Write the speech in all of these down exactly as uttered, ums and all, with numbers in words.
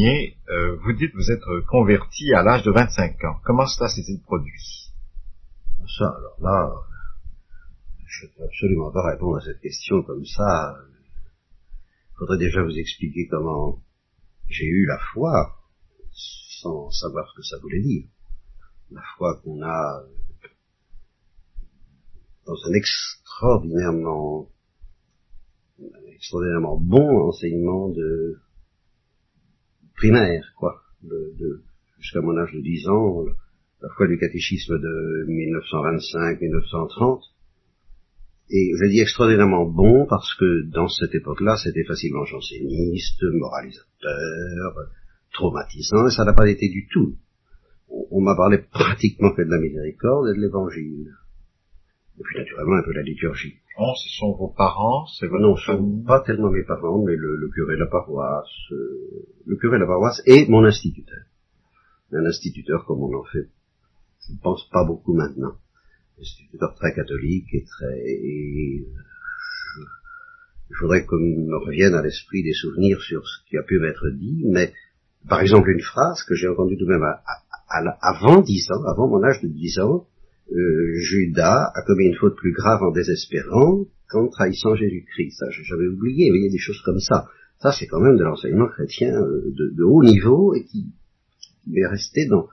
témoigner, euh, vous dites vous êtes converti à l'âge de vingt-cinq ans. Comment cela s'est-il produit? Ça, alors là, je ne peux absolument pas répondre à cette question comme ça. Il faudrait déjà vous expliquer comment j'ai eu la foi, sans savoir ce que ça voulait dire. La foi qu'on a dans un extraordinairement extraordinairement bon enseignement de primaire, quoi, de, de jusqu'à mon âge de dix ans, la foi du catéchisme de dix-neuf cent vingt-cinq dix-neuf cent trente, et je dis extraordinairement bon parce que dans cette époque-là, c'était facilement janséniste, moralisateur, traumatisant, et ça n'a pas été du tout. On, on m'a parlé pratiquement que de la miséricorde et de l'évangile. Et puis naturellement un peu la liturgie. Oh, ce sont vos parents, c'est votre non, ce sont pas tellement mes parents, mais le, le curé de la paroisse, euh, le curé de la paroisse et mon instituteur. Un instituteur comme on en fait, je ne pense pas beaucoup maintenant. Un instituteur très catholique et très. Et, euh, je voudrais qu'on me revienne à l'esprit des souvenirs sur ce qui a pu m'être dit, mais par exemple une phrase que j'ai entendue tout de même à, à, à, avant dix ans, avant mon âge de dix ans. Euh, Judas a commis une faute plus grave en désespérant qu'en trahissant Jésus-Christ. Ça, j'avais oublié. Il y a des choses comme ça. Ça, c'est quand même de l'enseignement chrétien euh, de, de haut niveau et qui, qui m'est resté dans,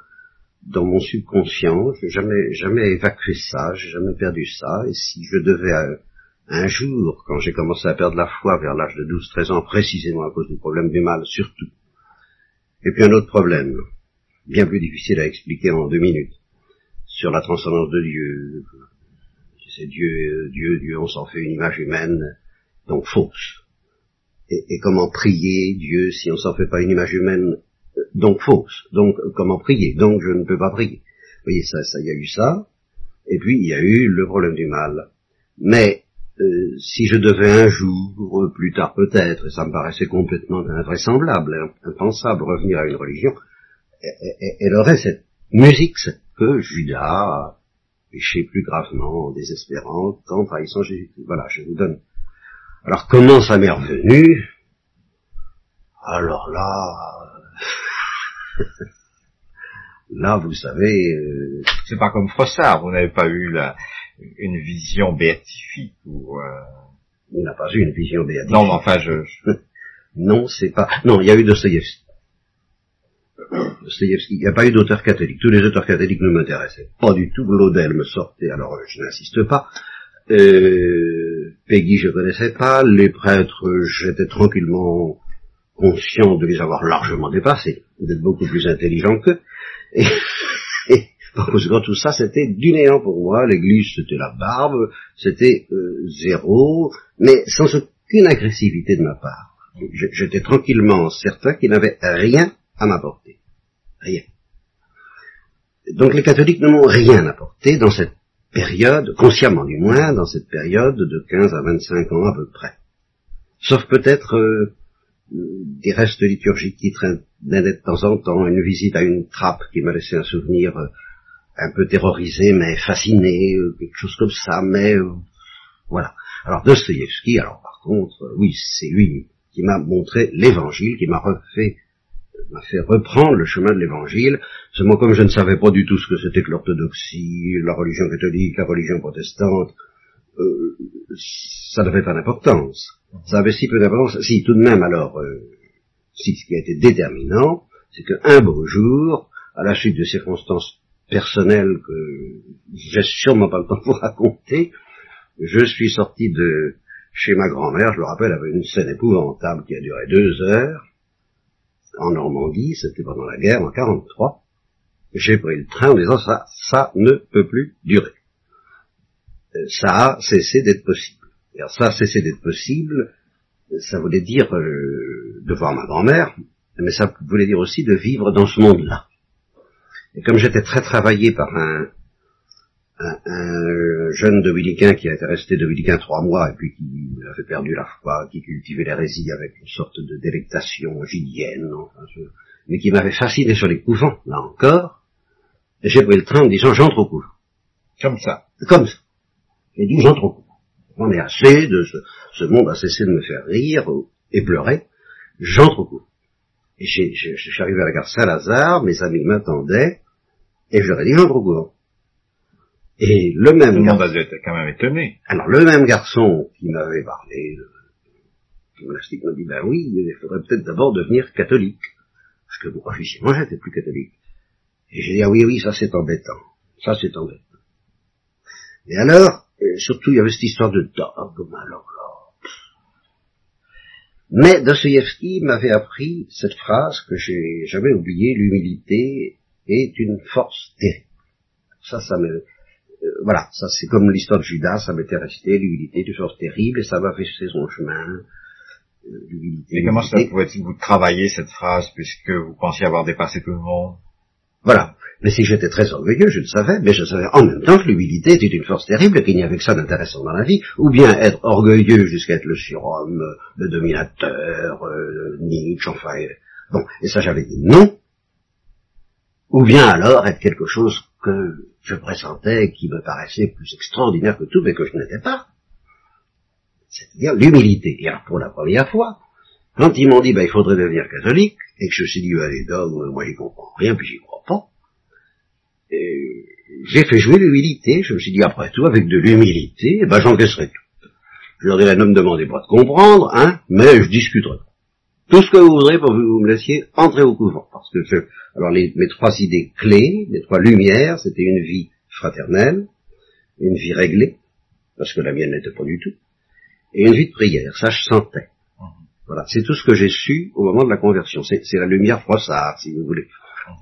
dans mon subconscient. J'ai jamais, jamais évacué ça. J'ai jamais perdu ça. Et si je devais euh, un jour, quand j'ai commencé à perdre la foi vers l'âge de douze, treize ans, précisément à cause du problème du mal, surtout. Et puis un autre problème, bien plus difficile à expliquer en deux minutes. Sur la transcendance de Dieu, c'est Dieu, Dieu, Dieu, on s'en fait une image humaine, donc fausse. Et, et comment prier Dieu si on s'en fait pas une image humaine, donc fausse. Donc comment prier? Donc je ne peux pas prier. Vous voyez, ça, ça, il y a eu ça. Et puis il y a eu le problème du mal. Mais euh, si je devais un jour, plus tard peut-être, et ça me paraissait complètement invraisemblable, impensable, revenir à une religion, et, et, et le reste, cette musique, cette que Judas a péché plus gravement, en désespérant, qu'en trahissant Jésus-Christ. Voilà, je vous donne. Alors, comment ça m'est revenu? Alors là... là, vous savez... Euh... C'est pas comme Frossard, vous n'avez pas eu la, une vision béatifique ou... Euh... Il n'a pas eu une vision béatifique. Non, mais enfin, je... je... non, c'est pas... Non, il y a eu Dostoïevski. Il n'y a pas eu d'auteur catholique. Tous les auteurs catholiques ne m'intéressaient pas du tout. Claudel me sortait, alors je n'insiste pas. Euh, Peggy, je ne connaissais pas. Les prêtres, j'étais tranquillement conscient de les avoir largement dépassés, d'être beaucoup plus intelligent qu'eux. Et, et par conséquent, tout ça, c'était du néant pour moi. L'église, c'était la barbe, c'était euh, zéro, mais sans aucune agressivité de ma part. J'étais tranquillement certain qu'il n'avait rien à m'apporter. Rien. Donc les catholiques ne m'ont rien apporté dans cette période, consciemment du moins, dans cette période de quinze à vingt-cinq ans à peu près. Sauf peut-être euh, des restes liturgiques qui traînaient de temps en temps, une visite à une trappe qui m'a laissé un souvenir euh, un peu terrorisé, mais fasciné, euh, quelque chose comme ça, mais euh, voilà. Alors Dostoïevski, alors par contre, euh, oui, c'est lui qui m'a montré l'évangile, qui m'a refait m'a fait reprendre le chemin de l'évangile. Seulement, comme je ne savais pas du tout ce que c'était que l'orthodoxie, la religion catholique, la religion protestante, euh, ça n'avait pas d'importance. Ça avait si peu d'importance. Si, tout de même, alors, euh, si ce qui a été déterminant, c'est qu'un beau jour, à la suite de circonstances personnelles que j'ai sûrement pas le temps pour raconter, je suis sorti de chez ma grand-mère, je le rappelle, avec une scène épouvantable qui a duré deux heures, en Normandie, c'était pendant la guerre, en quarante-trois, j'ai pris le train en disant ça, ça ne peut plus durer. Ça a cessé d'être possible. Et alors, ça a cessé d'être possible, ça voulait dire euh, de voir ma grand-mère, mais ça voulait dire aussi de vivre dans ce monde-là. Et comme j'étais très travaillé par un, un, un jeune dominicain qui a été resté dominicain trois mois et puis qui avait perdu la foi, qui cultivait l'hérésie avec une sorte de délectation gidienne, enfin, mais qui m'avait fasciné sur les couvents, là encore, et j'ai pris le train en disant j'entre au couvent. Comme ça. Comme ça. J'ai dit j'entre au couvent. On est assez de ce, ce monde a cessé de me faire rire et pleurer, j'entre au couvent. Et j'ai, je, je suis arrivé à la gare Saint-Lazare, mes amis m'attendaient, et je leur ai dit Jean Drougour. Et le même Tout garçon... Monde quand même étonné. Alors, le même garçon qui m'avait parlé de monastique m'a dit, ben oui, il faudrait peut-être d'abord devenir catholique. Parce que, bon, officiellement, j'étais plus catholique. Et j'ai dit, ah oui, oui, ça c'est embêtant. Ça c'est embêtant. Mais alors, surtout, il y avait cette histoire de temps. Alors, mais Dostoïevski m'avait appris cette phrase que j'ai jamais oubliée, l'humilité est une force terrible. Ça, ça me... Euh, voilà, ça c'est comme l'histoire de Judas, ça m'était resté, l'humilité est une force terrible, et ça m'a fait son chemin. Euh, l'humilité, et comment l'humilité. Ça pouvait-il vous travailler, cette phrase, puisque vous pensiez avoir dépassé tout le monde? Voilà. Mais si j'étais très orgueilleux, je le savais, mais je savais en même temps que l'humilité était une force terrible, qu'il n'y avait que ça d'intéressant dans la vie, ou bien être orgueilleux jusqu'à être le surhomme, le dominateur, euh, Nietzsche, enfin, euh, bon, et ça j'avais dit non, ou bien alors être quelque chose que je pressentais, qui me paraissait plus extraordinaire que tout, mais que je n'étais pas, c'est-à-dire l'humilité. Et alors pour la première fois, quand ils m'ont dit, ben il faudrait devenir catholique, et que je me suis dit, ben les dogmes, moi j'y comprends rien, puis j'y crois pas, et j'ai fait jouer l'humilité, je me suis dit, après tout, avec de l'humilité, ben j'encaisserai tout. Je leur dirai, ne me demandez pas de comprendre, hein, mais je discuterai. Tout ce que vous voudrez pour que vous me laissiez entrer au couvent. Parce que je, alors les, mes trois idées clés, mes trois lumières, c'était une vie fraternelle, une vie réglée, parce que la mienne n'était pas du tout, et une vie de prière, ça je sentais. Voilà, c'est tout ce que j'ai su au moment de la conversion. C'est, c'est la lumière Froissart, si vous voulez.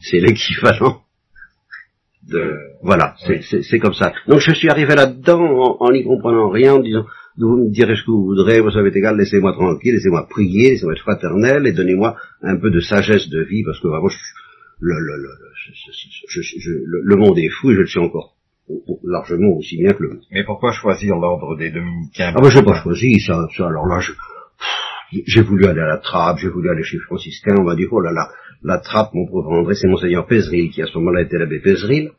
C'est l'équivalent de... Voilà, c'est, c'est, c'est comme ça. Donc je suis arrivé là-dedans en, en n'y comprenant rien, en disant... Vous me direz ce que vous voudrez, vous savez égal, laissez-moi tranquille, laissez-moi prier, laissez-moi être fraternel, et donnez-moi un peu de sagesse de vie, parce que vraiment, je, le, le, le, je, je, je, le, le monde est fou, et je le suis encore largement aussi bien que le monde. Mais pourquoi choisir l'ordre des Dominicains? Ah, moi, je n'ai pas choisi, ça, ça, alors là, je, pff, j'ai voulu aller à la trappe, j'ai voulu aller chez Franciscain, on m'a dit, oh là là, la trappe, mon pauvre André, c'est Monseigneur Pézeril, qui à ce moment-là était l'abbé Pézeril,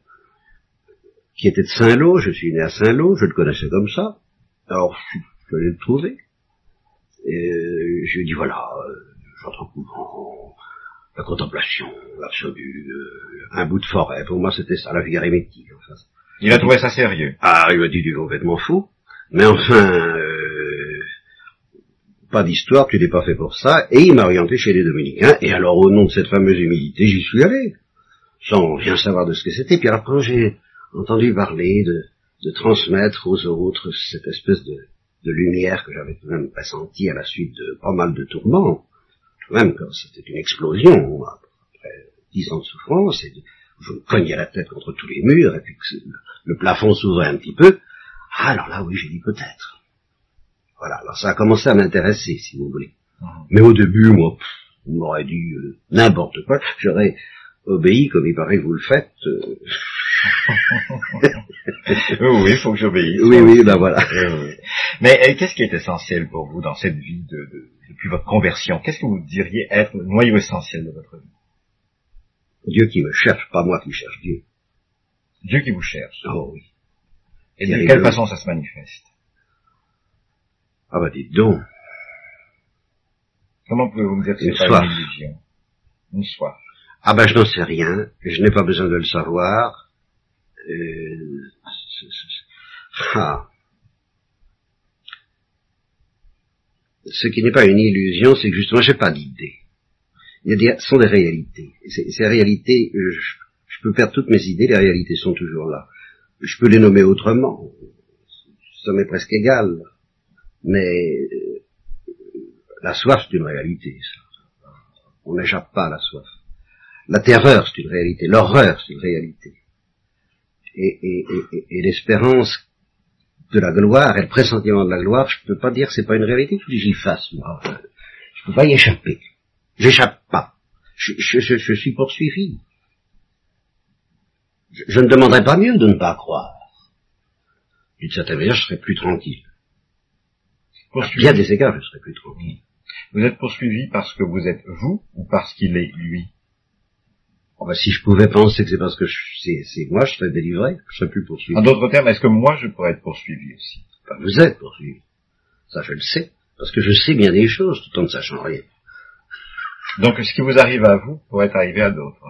qui était de Saint-Lô, je suis né à Saint-Lô, je le connaissais comme ça. Alors, je l'ai trouvé, et je lui ai dit, voilà, j'entre au couvent, la contemplation, l'absolu, un bout de forêt, pour moi c'était ça, la vie hérémitique. Enfin. Il a trouvé ça sérieux. Ah, il m'a dit, tu es complètement fou, mais enfin, euh, pas d'histoire, tu n'es pas fait pour ça, et il m'a orienté chez les Dominicains, et alors au nom de cette fameuse humilité, j'y suis allé, sans rien savoir de ce que c'était, puis après j'ai entendu parler de... de transmettre aux autres cette espèce de, de lumière que j'avais tout de même pressentie à la suite de pas mal de tourments, tout de même quand c'était une explosion, après dix ans de souffrance, et de, je me cognais la tête contre tous les murs, et puis que le plafond s'ouvrait un petit peu, alors là oui, j'ai dit peut-être. Voilà, alors ça a commencé à m'intéresser, si vous voulez. Mais au début, moi, pff, on m'aurait dit euh, n'importe quoi, j'aurais obéi comme il paraît que vous le faites, euh, oui, il faut que j'obéisse. Oui, oui, ben voilà. Mais euh, qu'est-ce qui est essentiel pour vous dans cette vie de, de, depuis votre conversion? Qu'est-ce que vous diriez être le noyau essentiel de votre vie? Dieu qui me cherche, pas moi qui cherche Dieu. Dieu qui vous cherche. Oh oui. Et de quelle façon ça se manifeste? Ah ben dites donc. Comment pouvez-vous me dire que c'est pas une illusion? Une soif. Ah ben je n'en sais rien, je n'ai pas besoin de le savoir. Euh, c'est, c'est, ah. Ce qui n'est pas une illusion, c'est que justement, j'ai pas d'idée. Il y a des, sont des réalités. Ces, ces réalités, je, je peux perdre toutes mes idées, les réalités sont toujours là. Je peux les nommer autrement. Ça m'est presque égal. Mais euh, la soif, c'est une réalité. Ça. On n'échappe pas à la soif. La terreur, c'est une réalité. L'horreur, c'est une réalité. Et, et, et, et l'espérance de la gloire et le pressentiment de la gloire, je ne peux pas dire que ce n'est pas une réalité, que j'y fasse, moi. Je ne peux pas y échapper. J'échappe pas. Je, je, je, je suis poursuivi. Je, je ne demanderais pas mieux de ne pas croire. D'une certaine manière, je serais plus tranquille. Poursuivi. À bien des égards, je serais plus tranquille. Vous êtes poursuivi parce que vous êtes vous ou parce qu'il est lui? Oh ben, si je pouvais penser que c'est parce que je, c'est, c'est moi, je serais délivré, je serais plus poursuivi. En d'autres termes, est-ce que moi, je pourrais être poursuivi aussi? Ben, vous êtes poursuivi. Ça, je le sais. Parce que je sais bien des choses, tout en ne sachant rien. Donc ce qui vous arrive à vous pourrait arriver à d'autres.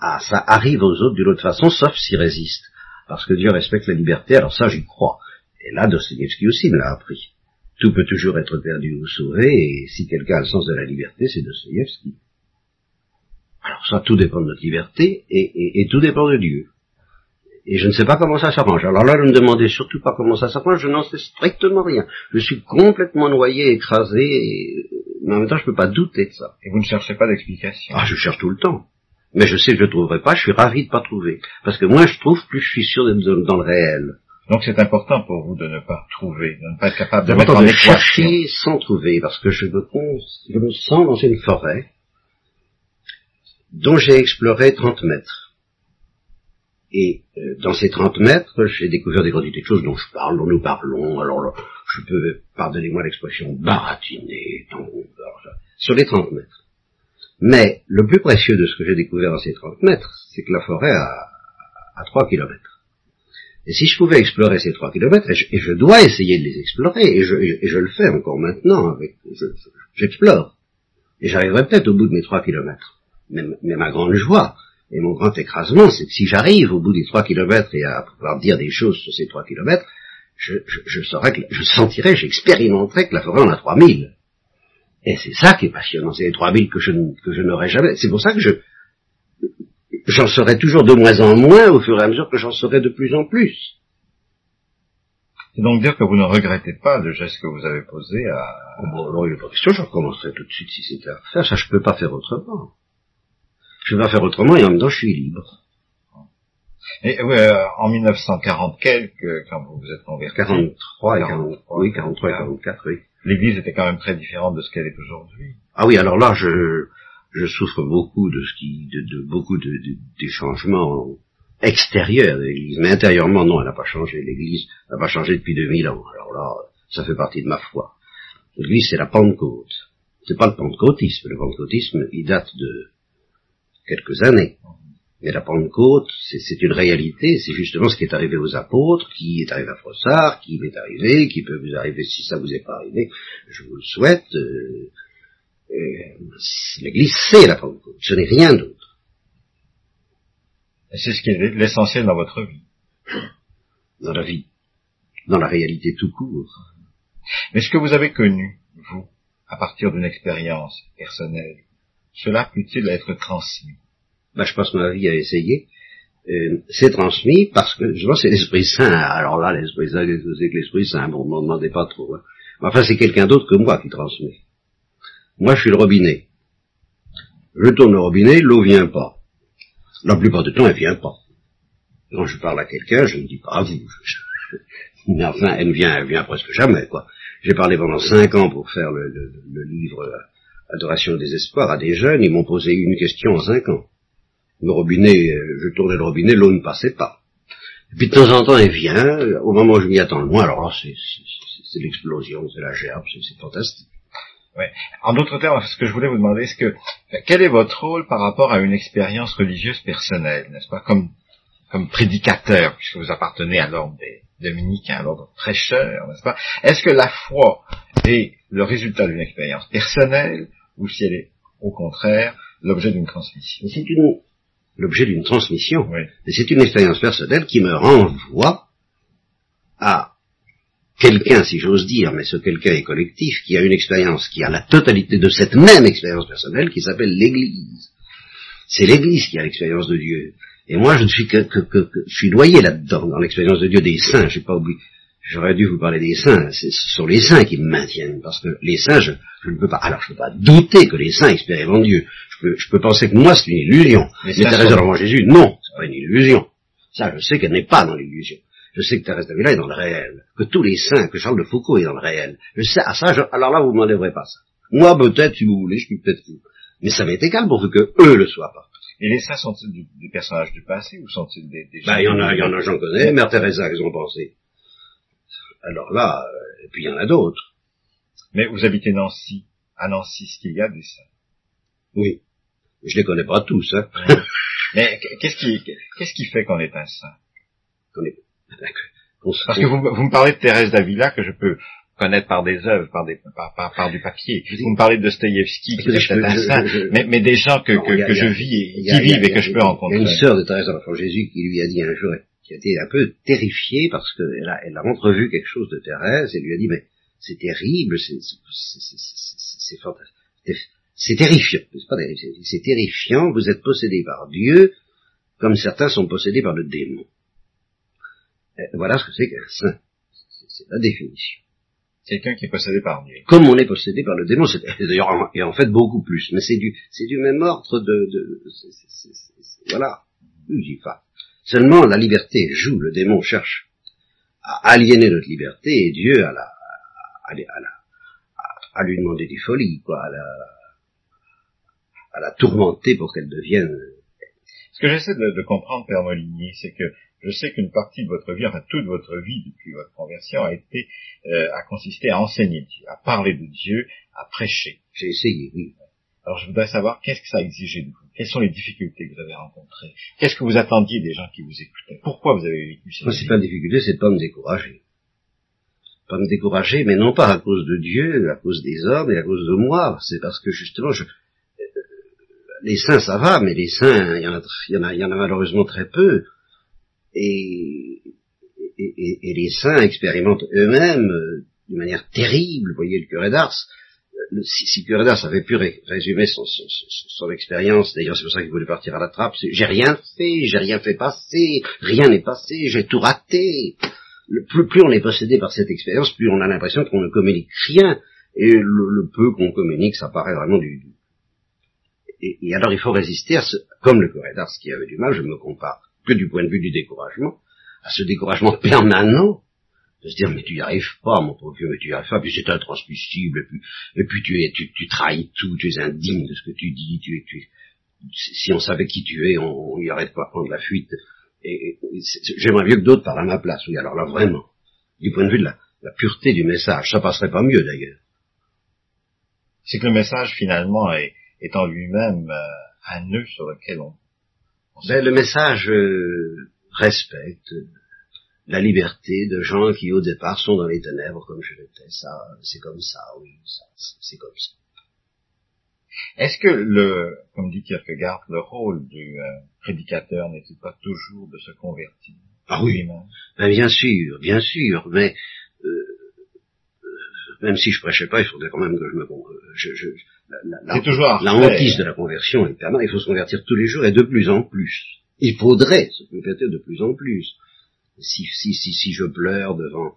Ah, ça arrive aux autres d'une autre façon, sauf s'ils résistent, parce que Dieu respecte la liberté, alors ça j'y crois. Et là, Dostoïevski aussi me l'a appris. Tout peut toujours être perdu ou sauvé, et si quelqu'un a le sens de la liberté, c'est Dostoïevski. Alors ça, tout dépend de notre liberté, et, et, et tout dépend de Dieu. Et je ne sais pas comment ça s'arrange. Alors là, ne me demandez surtout pas comment ça s'arrange, je n'en sais strictement rien. Je suis complètement noyé, écrasé, et... mais en même temps, je ne peux pas douter de ça. Et vous ne cherchez pas d'explication? Ah, je cherche tout le temps. Mais je sais que je ne trouverai pas, je suis ravi de ne pas trouver. Parce que moins je trouve, plus je suis sûr d'être dans le réel. Donc c'est important pour vous de ne pas trouver, de ne pas être capable de, de mettre en équation. De chercher sans trouver, parce que je me, je me sens dans une forêt dont j'ai exploré trente mètres. Et euh, dans ces trente mètres, j'ai découvert des quantités de choses dont je parle, dont nous parlons. Alors, là, je peux, pardonnez-moi l'expression, baratiner, donc, alors, là, sur les trente mètres. Mais le plus précieux de ce que j'ai découvert dans ces trente mètres, c'est que la forêt a, a trois kilomètres. Et si je pouvais explorer ces trois kilomètres, et je, et je dois essayer de les explorer, et je, et, et je le fais encore maintenant, avec, je, je, j'explore. Et j'arriverai peut-être au bout de mes trois kilomètres. Mais, mais ma grande joie... et mon grand écrasement, c'est que si j'arrive au bout des trois kilomètres et à pouvoir dire des choses sur ces trois kilomètres, je, je, je saurais que, je sentirais, j'expérimenterais que la forêt en a trois mille. Et c'est ça qui est passionnant, c'est les trois mille que je, que je n'aurais jamais. C'est pour ça que je, j'en saurais toujours de moins en moins au fur et à mesure que j'en saurais de plus en plus. C'est donc dire que vous ne regrettez pas le geste que vous avez posé à... Oh, bon, alors il n'est pas question, je recommencerai tout de suite si c'était à faire, ça je peux pas faire autrement. Je vais pas faire autrement et en même temps je suis libre. Et euh, en mille neuf cent quarante quelques, quand vous vous êtes converti, quarante-trois, quarante-trois, oui, quarante-trois et quarante-quatre, oui. L'Église était quand même très différente de ce qu'elle est aujourd'hui. Ah oui, alors là je je souffre beaucoup de ce qui, de, de beaucoup de, de des changements extérieurs de l'Église, mais intérieurement non, elle n'a pas changé. L'Église n'a pas changé depuis deux mille ans. Alors là, ça fait partie de ma foi. L'Église c'est la Pentecôte. C'est pas le pentecôtisme. Le pentecôtisme il date de quelques années. Mais la Pentecôte, c'est, c'est une réalité, c'est justement ce qui est arrivé aux apôtres, qui est arrivé à Frossard, qui m'est arrivé, qui peut vous arriver si ça vous est pas arrivé, je vous le souhaite. Euh, euh, l'Église, c'est la Pentecôte, ce n'est rien d'autre. Et c'est ce qui est l'essentiel dans votre vie. Dans la vie. Dans la réalité tout court. Mais ce que vous avez connu, vous, à partir d'une expérience personnelle, cela peut-il être transmis? Ben, je passe ma vie à essayer. Euh, c'est transmis parce que, je pense, c'est l'Esprit Saint. Alors là, l'Esprit Saint, qu'est-ce que c'est que l'Esprit Saint? Bon, ne m'en demandez pas trop. Hein. Enfin, c'est quelqu'un d'autre que moi qui transmet. Moi, je suis le robinet. Je tourne le robinet, l'eau vient pas. La plupart du temps, elle vient pas. Quand je parle à quelqu'un, je ne dis pas à vous. Mais enfin, elle vient, elle vient presque jamais, quoi. J'ai parlé pendant cinq ans pour faire le, le, le livre... Adoration au désespoir à des jeunes, ils m'ont posé une question en cinq ans. Le robinet, je tournais le robinet, l'eau ne passait pas. Et puis de temps en temps, elle vient, au moment où je m'y attends le moins, alors là, c'est, c'est, c'est l'explosion, c'est la gerbe, c'est, c'est fantastique. Ouais. En d'autres termes, ce que je voulais vous demander, c'est que, quel est votre rôle par rapport à une expérience religieuse personnelle, n'est-ce pas, comme, comme prédicateur, puisque vous appartenez à l'ordre des dominicains, à l'ordre prêcheur, n'est-ce pas? Est-ce que la foi est le résultat d'une expérience personnelle, ou si elle est, au contraire, l'objet d'une transmission? C'est une... l'objet d'une transmission. Oui. Et c'est une expérience personnelle qui me renvoie à quelqu'un, si j'ose dire, mais ce quelqu'un est collectif, qui a une expérience, qui a la totalité de cette même expérience personnelle, qui s'appelle l'Église. C'est l'Église qui a l'expérience de Dieu. Et moi, je ne suis que, que, que, que je suis noyé là-dedans, dans l'expérience de Dieu des saints. J'ai pas oublié. J'aurais dû vous parler des saints, ce sont les saints qui me maintiennent, parce que les saints, je, je ne peux pas, alors je ne peux pas douter que les saints expérimentent Dieu, je peux, je peux penser que moi c'est une illusion, mais Thérèse d'Avila Jésus, non, c'est pas une illusion, ça je sais qu'elle n'est pas dans l'illusion, je sais que Thérèse d'Avila est dans le réel, que tous les saints, que Charles de Foucault est dans le réel, je sais, à ça, je, alors là vous ne m'enlèverez pas ça, moi peut-être si vous voulez, je suis peut-être fou, mais ça m'est égal pour que eux le soient pas. Et les saints sont-ils du, des personnages du passé, ou sont-ils des... des bah il y en a, il y en a, j'en connais, Mère Teresa, qu'ils ont pensé. Alors là, euh, et puis il y en a d'autres. Mais vous habitez Nancy. À Nancy, est-ce qu'il y a des saints? Oui. Je les connais pas tous, hein. Oui. Mais qu'est-ce qui, qu'est-ce qui fait qu'on est un saint? Qu'on est... Qu'on se... Parce que vous, vous me parlez de Thérèse d'Avila, que je peux connaître par des œuvres, par, des, par, par, par du papier. Vous me parlez de Dostoïevski, qui est peut-être assassin, mais, mais des gens que, non, que, a, que a, je vis, et, qui a, vivent a, et que a, je peux rencontrer. Il y a une sœur de Thérèse de l'Enfant Jésus qui lui a dit un jour, qui a été un peu terrifiée parce qu'elle a, elle a entrevu quelque chose de Thérèse et lui a dit, mais c'est terrible, c'est, c'est, c'est, c'est, c'est fantastique. C'est, c'est terrifiant, c'est pas terrifiant, c'est terrifiant, vous êtes possédé par Dieu, comme certains sont possédés par le démon. Et voilà ce que c'est qu'un saint. C'est, c'est la définition. Quelqu'un qui est possédé par Dieu. Comme on est possédé par le démon, c'est d'ailleurs en, et en fait beaucoup plus, mais c'est du, c'est du même ordre de, de, c'est, c'est, c'est, c'est, c'est, voilà, j'y pas. Seulement la liberté joue, le démon cherche à aliéner notre liberté et Dieu à la, à, à, à la, à, à lui demander des folies, quoi, à la, à la tourmenter pour qu'elle devienne. Ce que j'essaie de, de comprendre, Père Molinier, c'est que je sais qu'une partie de votre vie, enfin toute votre vie depuis votre conversion, a été, euh, a consisté à enseigner Dieu, à parler de Dieu, à prêcher. J'ai essayé, oui. Alors je voudrais savoir qu'est-ce que ça a exigé de vous, quelles sont les difficultés que vous avez rencontrées, qu'est-ce que vous attendiez des gens qui vous écoutaient, pourquoi vous avez vécu ça. Moi, c'est pas difficulté, c'est de pas me décourager, pas me décourager, mais non pas à cause de Dieu, à cause des hommes et à cause de moi. C'est parce que justement, je les saints, ça va, mais les saints, il y en a, il y en a, il y en a malheureusement très peu. Et, et, et les saints expérimentent eux-mêmes euh, d'une manière terrible. Vous voyez le curé d'Ars, le, si, si le curé d'Ars avait pu ré- résumer son, son, son, son expérience, d'ailleurs c'est pour ça qu'il voulait partir à la trappe, c'est, j'ai rien fait, j'ai rien fait passer, rien n'est passé, j'ai tout raté. Le, plus, plus on est possédé par cette expérience, plus on a l'impression qu'on ne communique rien, et le, le peu qu'on communique, ça paraît vraiment du... du... Et, et alors il faut résister à ce... Comme le curé d'Ars qui avait du mal, je me compare que du point de vue du découragement, à ce découragement permanent, de se dire, mais tu n'y arrives pas, mon pauvre vieux, mais tu n'y arrives pas, puis c'est intransmissible, et puis, et puis tu, es, tu, tu trahis tout, tu es indigne de ce que tu dis, tu, tu, si on savait qui tu es, on n'y arrête pas à prendre la fuite, et, et j'aimerais mieux que d'autres parlent à ma place, oui, alors là, vraiment, du point de vue de la, la pureté du message, ça passerait pas mieux, d'ailleurs. C'est que le message, finalement, est, est en lui-même un nœud sur lequel on... Ben, le message euh, respecte la liberté de gens qui au départ sont dans les ténèbres comme je l'étais. Ça, c'est comme ça, oui, ça, c'est comme ça. Est-ce que le, comme dit Kierkegaard, le rôle du euh, prédicateur n'est-il pas toujours de se convertir? Ah oui, ben, bien sûr, bien sûr, mais euh, euh, même si je prêchais pas, il faudrait quand même que je me bon, je, je La, la, c'est toujours la hantise de la conversion est permanente. Il faut se convertir tous les jours et de plus en plus. Il faudrait se convertir de plus en plus. Si si si si je pleure devant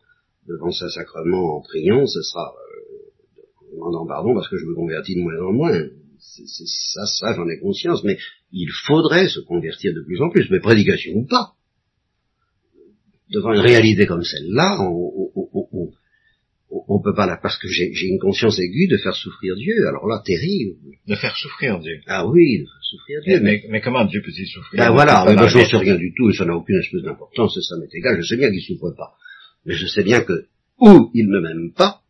devant ce sacrement en priant, ce sera euh, en demandant pardon parce que je me convertis de moins en moins. C'est, c'est ça ça j'en ai conscience. Mais il faudrait se convertir de plus en plus. Mais prédication ou pas, devant une réalité comme celle-là, on, on, on, on on peut pas là, parce que j'ai, j'ai une conscience aiguë de faire souffrir Dieu, alors là, terrible. De faire souffrir Dieu. Ah oui, de faire souffrir Dieu. Mais, mais, mais comment Dieu peut-il souffrir? Ben voilà, mais ben je ne sais rien du tout, et ça n'a aucune espèce d'importance, et ça m'est égal, je sais bien qu'il souffre pas. Mais je sais bien que, ou il ne m'aime pas,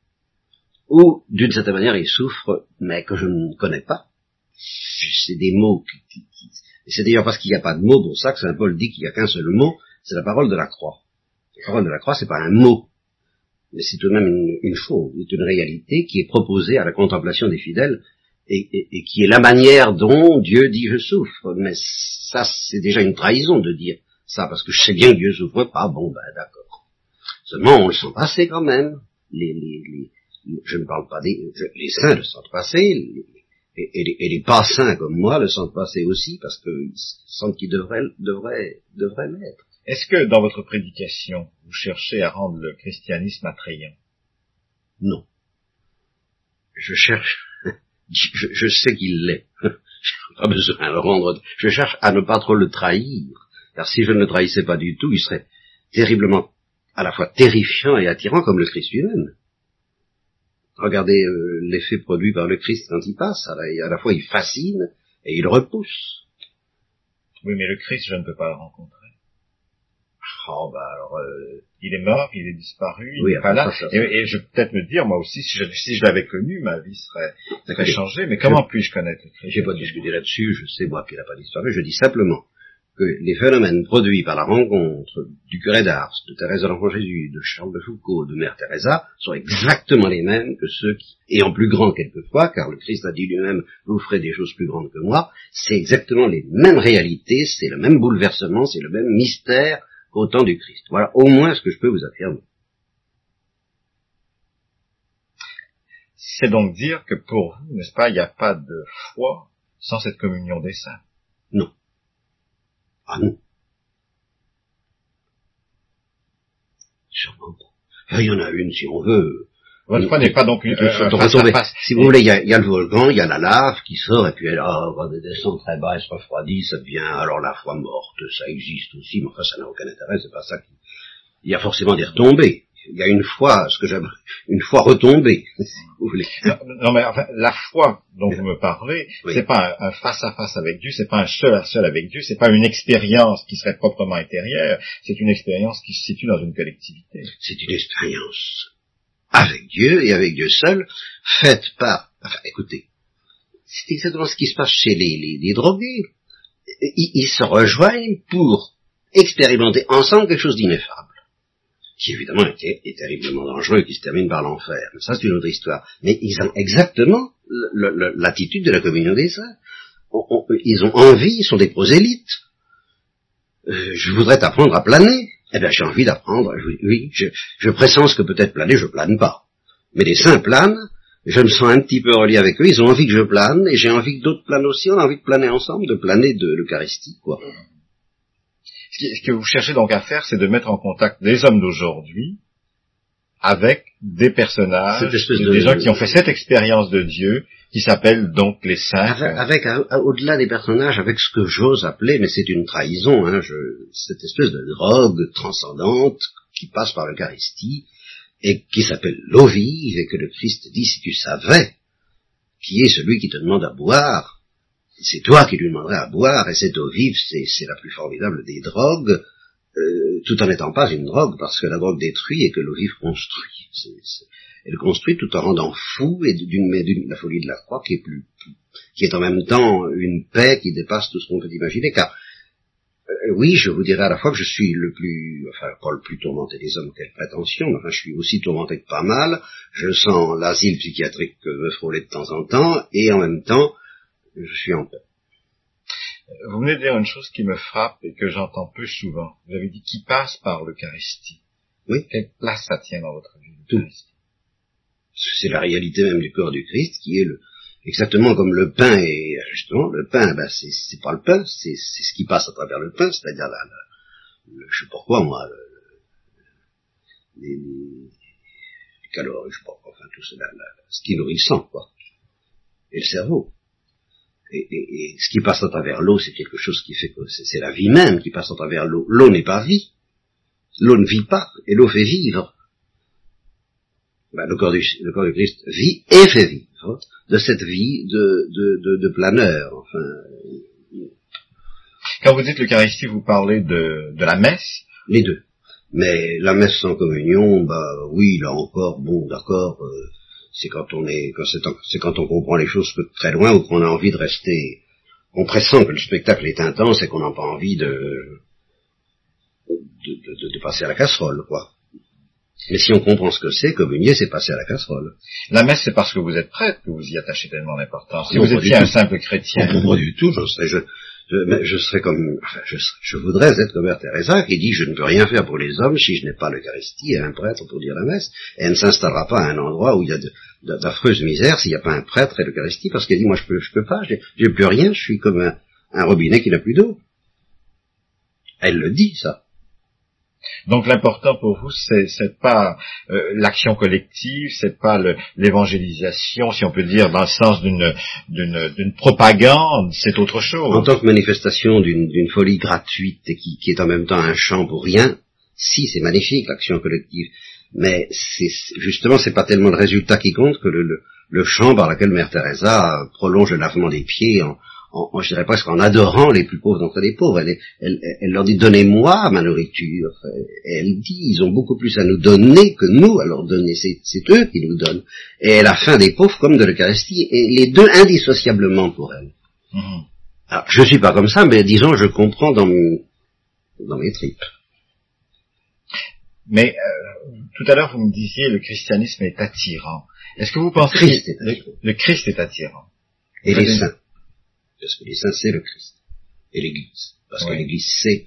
ou, d'une certaine manière, il souffre, mais que je ne connais pas. C'est des mots qui, qui, qui... c'est d'ailleurs parce qu'il n'y a pas de mots pour ça que Saint Paul dit qu'il n'y a qu'un seul mot, c'est la parole de la croix. La parole de la croix, c'est pas un mot. Mais c'est tout de même une, une chose, c'est une réalité qui est proposée à la contemplation des fidèles et, et, et qui est la manière dont Dieu dit je souffre. Mais ça, c'est déjà une trahison de dire ça, parce que je sais bien que Dieu souffre pas, bon ben d'accord. Seulement, on le sent passer quand même. Les, les, les, je ne parle pas des... Je, les saints le sentent passer, les, et, et, les, et les pas saints comme moi le sentent passer aussi, parce qu'ils sentent qu'ils devraient, devraient, devraient l'être. Est-ce que, dans votre prédication, vous cherchez à rendre le christianisme attrayant? Non. Je cherche... Je, je sais qu'il l'est. J'ai pas besoin de le rendre... Je cherche à ne pas trop le trahir. Car si je ne le trahissais pas du tout, il serait terriblement, à la fois terrifiant et attirant, comme le Christ lui-même. Regardez euh, l'effet produit par le Christ quand il passe. À la, à la fois, il fascine et il repousse. Oui, mais le Christ, je ne peux pas le rencontrer. Oh, bah, alors, euh, il est mort, il est disparu, il oui, n'est pas là. Ça, ça, ça. Et, et je vais peut-être me dire, moi aussi, si je, si je l'avais connu, ma vie serait, serait changée, mais comment je, puis-je connaître le Christ? J'ai pas discuté là-dessus, je sais, moi, qu'il n'a pas disparu, je dis simplement que les phénomènes produits par la rencontre du curé d'Ars, de Thérèse de l'Enfant-Jésus, de Charles de Foucault, de Mère Teresa, sont exactement les mêmes que ceux qui, et en plus grand quelquefois, car le Christ a dit lui-même, vous ferez des choses plus grandes que moi, c'est exactement les mêmes réalités, c'est le même bouleversement, c'est le même mystère qu'au temps du Christ. Voilà au moins ce que je peux vous affirmer. C'est donc dire que pour vous, n'est-ce pas, il n'y a pas de foi sans cette communion des saints. Non. Ah non. Sûrement pas. Il y en a une, si on veut. Votre foi n'est pas donc une... Euh, face à face. Si vous voulez, il y, a, il y a le volcan, il y a la lave qui sort, et puis elle oh, descend très bas, elle se refroidit, ça devient alors la foi morte, ça existe aussi, mais enfin ça n'a aucun intérêt, c'est pas ça qui... Il y a forcément des retombées. Il y a une foi, ce que j'aime, une foi retombée, si vous voulez. Non, non mais enfin, la foi dont vous me parlez, oui. C'est pas un, un face-à-face avec Dieu, c'est pas un seul à seul avec Dieu, c'est pas une expérience qui serait proprement intérieure, c'est une expérience qui se situe dans une collectivité. C'est une expérience avec Dieu et avec Dieu seul, faite par... Enfin, écoutez, c'est exactement ce qui se passe chez les, les, les drogués. Ils, ils se rejoignent pour expérimenter ensemble quelque chose d'ineffable. Qui évidemment est, est terriblement dangereux et qui se termine par l'enfer. Mais ça, c'est une autre histoire. Mais ils ont exactement le, le, l'attitude de la communion des saints. On, on, ils ont envie, ils sont des prosélytes. Euh, je voudrais t'apprendre à planer. Eh bien, j'ai envie d'apprendre. Je, oui, je, je pressens que peut-être planer, je plane pas. Mais les saints planent, je me sens un petit peu relié avec eux, ils ont envie que je plane, et j'ai envie que d'autres planent aussi, on a envie de planer ensemble, de planer de l'Eucharistie, quoi. Ce que vous cherchez donc à faire, c'est de mettre en contact des hommes d'aujourd'hui avec des personnages, de des gens qui ont fait cette expérience de Dieu, qui s'appellent donc les saints. Avec, avec au-delà des personnages, avec ce que j'ose appeler, mais c'est une trahison, hein, je, cette espèce de drogue transcendante qui passe par l'Eucharistie et qui s'appelle l'eau vive et que le Christ dit, si tu savais qui est celui qui te demande à boire, c'est toi qui lui demanderais à boire, et cette eau vive, c'est, c'est la plus formidable des drogues, euh, tout en n'étant pas une drogue, parce que la drogue détruit et que l'eau vive construit. C'est, c'est, elle construit tout en rendant fou, et d'une, d'une la folie de la croix qui est plus, plus, qui est en même temps une paix qui dépasse tout ce qu'on peut imaginer, car euh, oui, je vous dirais à la fois que je suis le plus, enfin pas le plus tourmenté des hommes, quelle prétention, mais enfin je suis aussi tourmenté que pas mal, je sens l'asile psychiatrique me frôler de temps en temps, et en même temps, je suis en paix. Vous venez de dire une chose qui me frappe et que j'entends peu souvent. Vous avez dit qui passe par l'Eucharistie. Oui. Quelle place ça tient dans votre vie? Tout. C'est la réalité même du corps du Christ qui est le, exactement comme le pain et justement le pain, ben c'est, c'est pas le pain, c'est, c'est ce qui passe à travers le pain, c'est-à-dire la, la, le, je sais pas pourquoi moi, le, les, les calories, je sais pas pourquoi, enfin tout cela, ce qui nourrit le sang quoi, et le cerveau. Et, et, et ce qui passe à travers l'eau, c'est quelque chose qui fait que c'est, c'est la vie même qui passe à travers l'eau. L'eau n'est pas vie. L'eau ne vit pas, et l'eau fait vivre. Ben, le, corps du, le corps du Christ vit et fait vivre de cette vie de, de, de, de planeur. Enfin, quand vous dites l'Eucharistie, vous parlez de, de la messe ? Les deux. Mais la messe sans communion, bah oui, là encore, bon, d'accord... Euh, C'est quand on est, quand c'est, en, c'est quand on comprend les choses de très loin ou qu'on a envie de rester, qu'on pressent que le spectacle est intense et qu'on n'a pas envie de de, de de passer à la casserole, quoi. Mais si on comprend ce que c'est, communier, c'est passer à la casserole. La messe, c'est parce que vous êtes prêtre que vous y attachez tellement d'importance. Si non, vous étiez un simple chrétien, non, pas du tout. Je serais, je, je, je serais comme, enfin, je, je voudrais être comme Mère Teresa qui dit je ne peux rien faire pour les hommes si je n'ai pas l'Eucharistie et un prêtre pour dire la messe. Et elle ne s'installera pas à un endroit où il y a de, de, d'affreuses misères s'il n'y a pas un prêtre et l'Eucharistie, parce qu'elle dit moi je peux, je peux pas, j'ai, j'ai plus rien, je suis comme un, un robinet qui n'a plus d'eau. Elle le dit ça. Donc l'important pour vous, c'est, c'est pas euh, l'action collective, c'est pas le, l'évangélisation, si on peut dire, dans le sens d'une, d'une, d'une propagande, c'est autre chose. En tant que manifestation d'une, d'une folie gratuite et qui, qui est en même temps un chant pour rien, si c'est magnifique l'action collective, mais c'est, justement c'est pas tellement le résultat qui compte que le, le, le chant par lequel Mère Teresa prolonge le lavement des pieds en... En, en, je dirais presque en adorant les plus pauvres d'entre les pauvres. Elle, elle, elle leur dit, donnez-moi ma nourriture. Et elle dit, ils ont beaucoup plus à nous donner que nous à leur donner. C'est, c'est eux qui nous donnent. Et elle a faim des pauvres comme de l'Eucharistie. Et les deux indissociablement pour elle. Mmh. Alors, je ne suis pas comme ça, mais disons, je comprends dans, mon, dans mes tripes. Mais euh, tout à l'heure, vous me disiez le christianisme est attirant. Est-ce que vous pensez le Christ que est le, le Christ est attirant? Et les saints. Parce que les saints, c'est le Christ. Et l'Église. Parce oui. que l'Église, c'est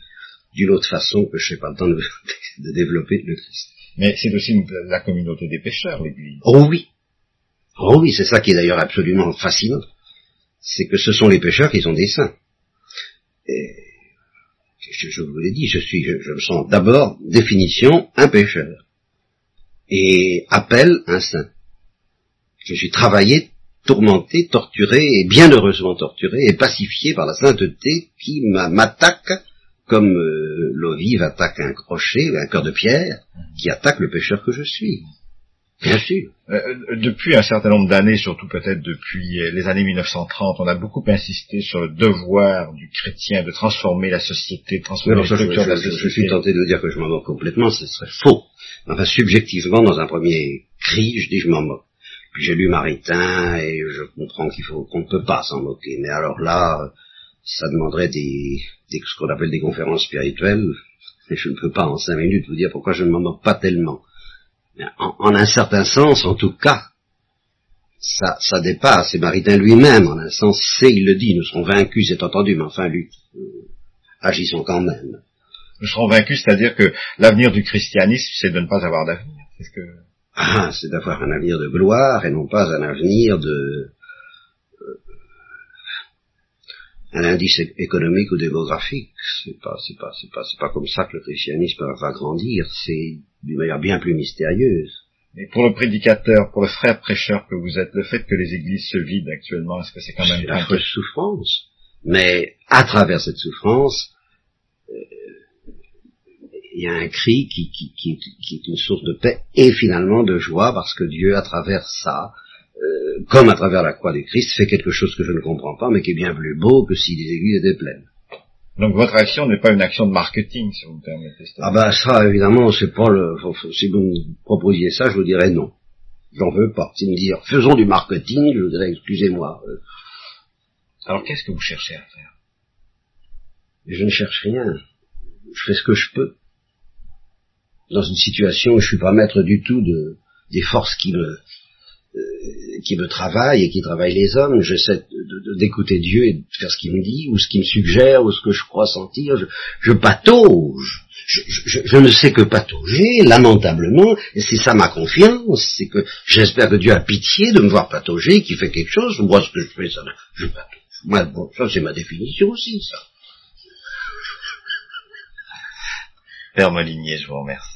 d'une autre façon que je n'ai pas le temps de, de développer le Christ. Mais c'est aussi une, la communauté des pécheurs, l'Église. Oh oui. Oh oui, c'est ça qui est d'ailleurs absolument fascinant. C'est que ce sont les pécheurs qui sont des saints. Et je, je vous l'ai dit, je suis, je, je me sens d'abord, définition, un pécheur. Et appel, un saint. Je suis travaillé, tourmenté, torturé, et bien heureusement torturé, et pacifié par la sainteté qui m'attaque comme euh, l'eau vive attaque un crochet, un cœur de pierre, qui attaque le pécheur que je suis. Bien sûr. Euh, depuis un certain nombre d'années, surtout peut-être depuis les années mille neuf cent trente, on a beaucoup insisté sur le devoir du chrétien de transformer la société, transformer la structure de la société. Je suis tenté de dire que je m'en moque complètement, ce serait faux. Enfin, subjectivement, dans un premier cri, je dis je m'en moque. Puis j'ai lu Maritain et je comprends qu'il faut qu'on ne peut pas s'en moquer. Mais alors là, ça demanderait des, des ce qu'on appelle des conférences spirituelles. Et je ne peux pas en cinq minutes vous dire pourquoi je ne m'en moque pas tellement. En, en un certain sens, en tout cas, ça, ça dépasse, et Maritain lui-même, en un sens, c'est, il le dit, nous serons vaincus, c'est entendu, mais enfin, lui, euh, agissons quand même. Nous serons vaincus, c'est-à-dire que l'avenir du christianisme, c'est de ne pas avoir d'avenir. C'est ce que... Ah, c'est d'avoir un avenir de gloire, et non pas un avenir de... Euh, un indice économique ou démographique. C'est pas, c'est pas, c'est pas, c'est pas comme ça que le christianisme va grandir, c'est... d'une manière bien plus mystérieuse. Et pour le prédicateur, pour le frère prêcheur que vous êtes, le fait que les églises se vident actuellement, est-ce que c'est quand même... C'est une affreuse souffrance. Mais à travers cette souffrance, il euh, y a un cri qui, qui, qui, qui est une source de paix et finalement de joie, parce que Dieu, à travers ça, euh, comme à travers la croix du Christ, fait quelque chose que je ne comprends pas, mais qui est bien plus beau que si les églises étaient pleines. Donc votre action n'est pas une action de marketing, si vous me permettez. Ah ben ça, évidemment, c'est pas le... Si vous me proposiez ça, je vous dirais non. J'en veux pas. Si me dire, faisons du marketing, je vous dirais, excusez-moi. Euh... Alors qu'est-ce que vous cherchez à faire? Je ne cherche rien. Je fais ce que je peux. Dans une situation où je suis pas maître du tout de des forces qui me... qui me travaille et qui travaille les hommes, j'essaie de, de, d'écouter Dieu et de faire ce qu'il me dit, ou ce qu'il me suggère, ou ce que je crois sentir, je, je patauge, je, je, je ne sais que patauger, lamentablement, et c'est ça ma confiance, c'est que j'espère que Dieu a pitié de me voir patauger, qu'il fait quelque chose, moi ce que je fais, ça, je patauge, moi, bon, ça c'est ma définition aussi, ça. Père Molinier, je vous remercie.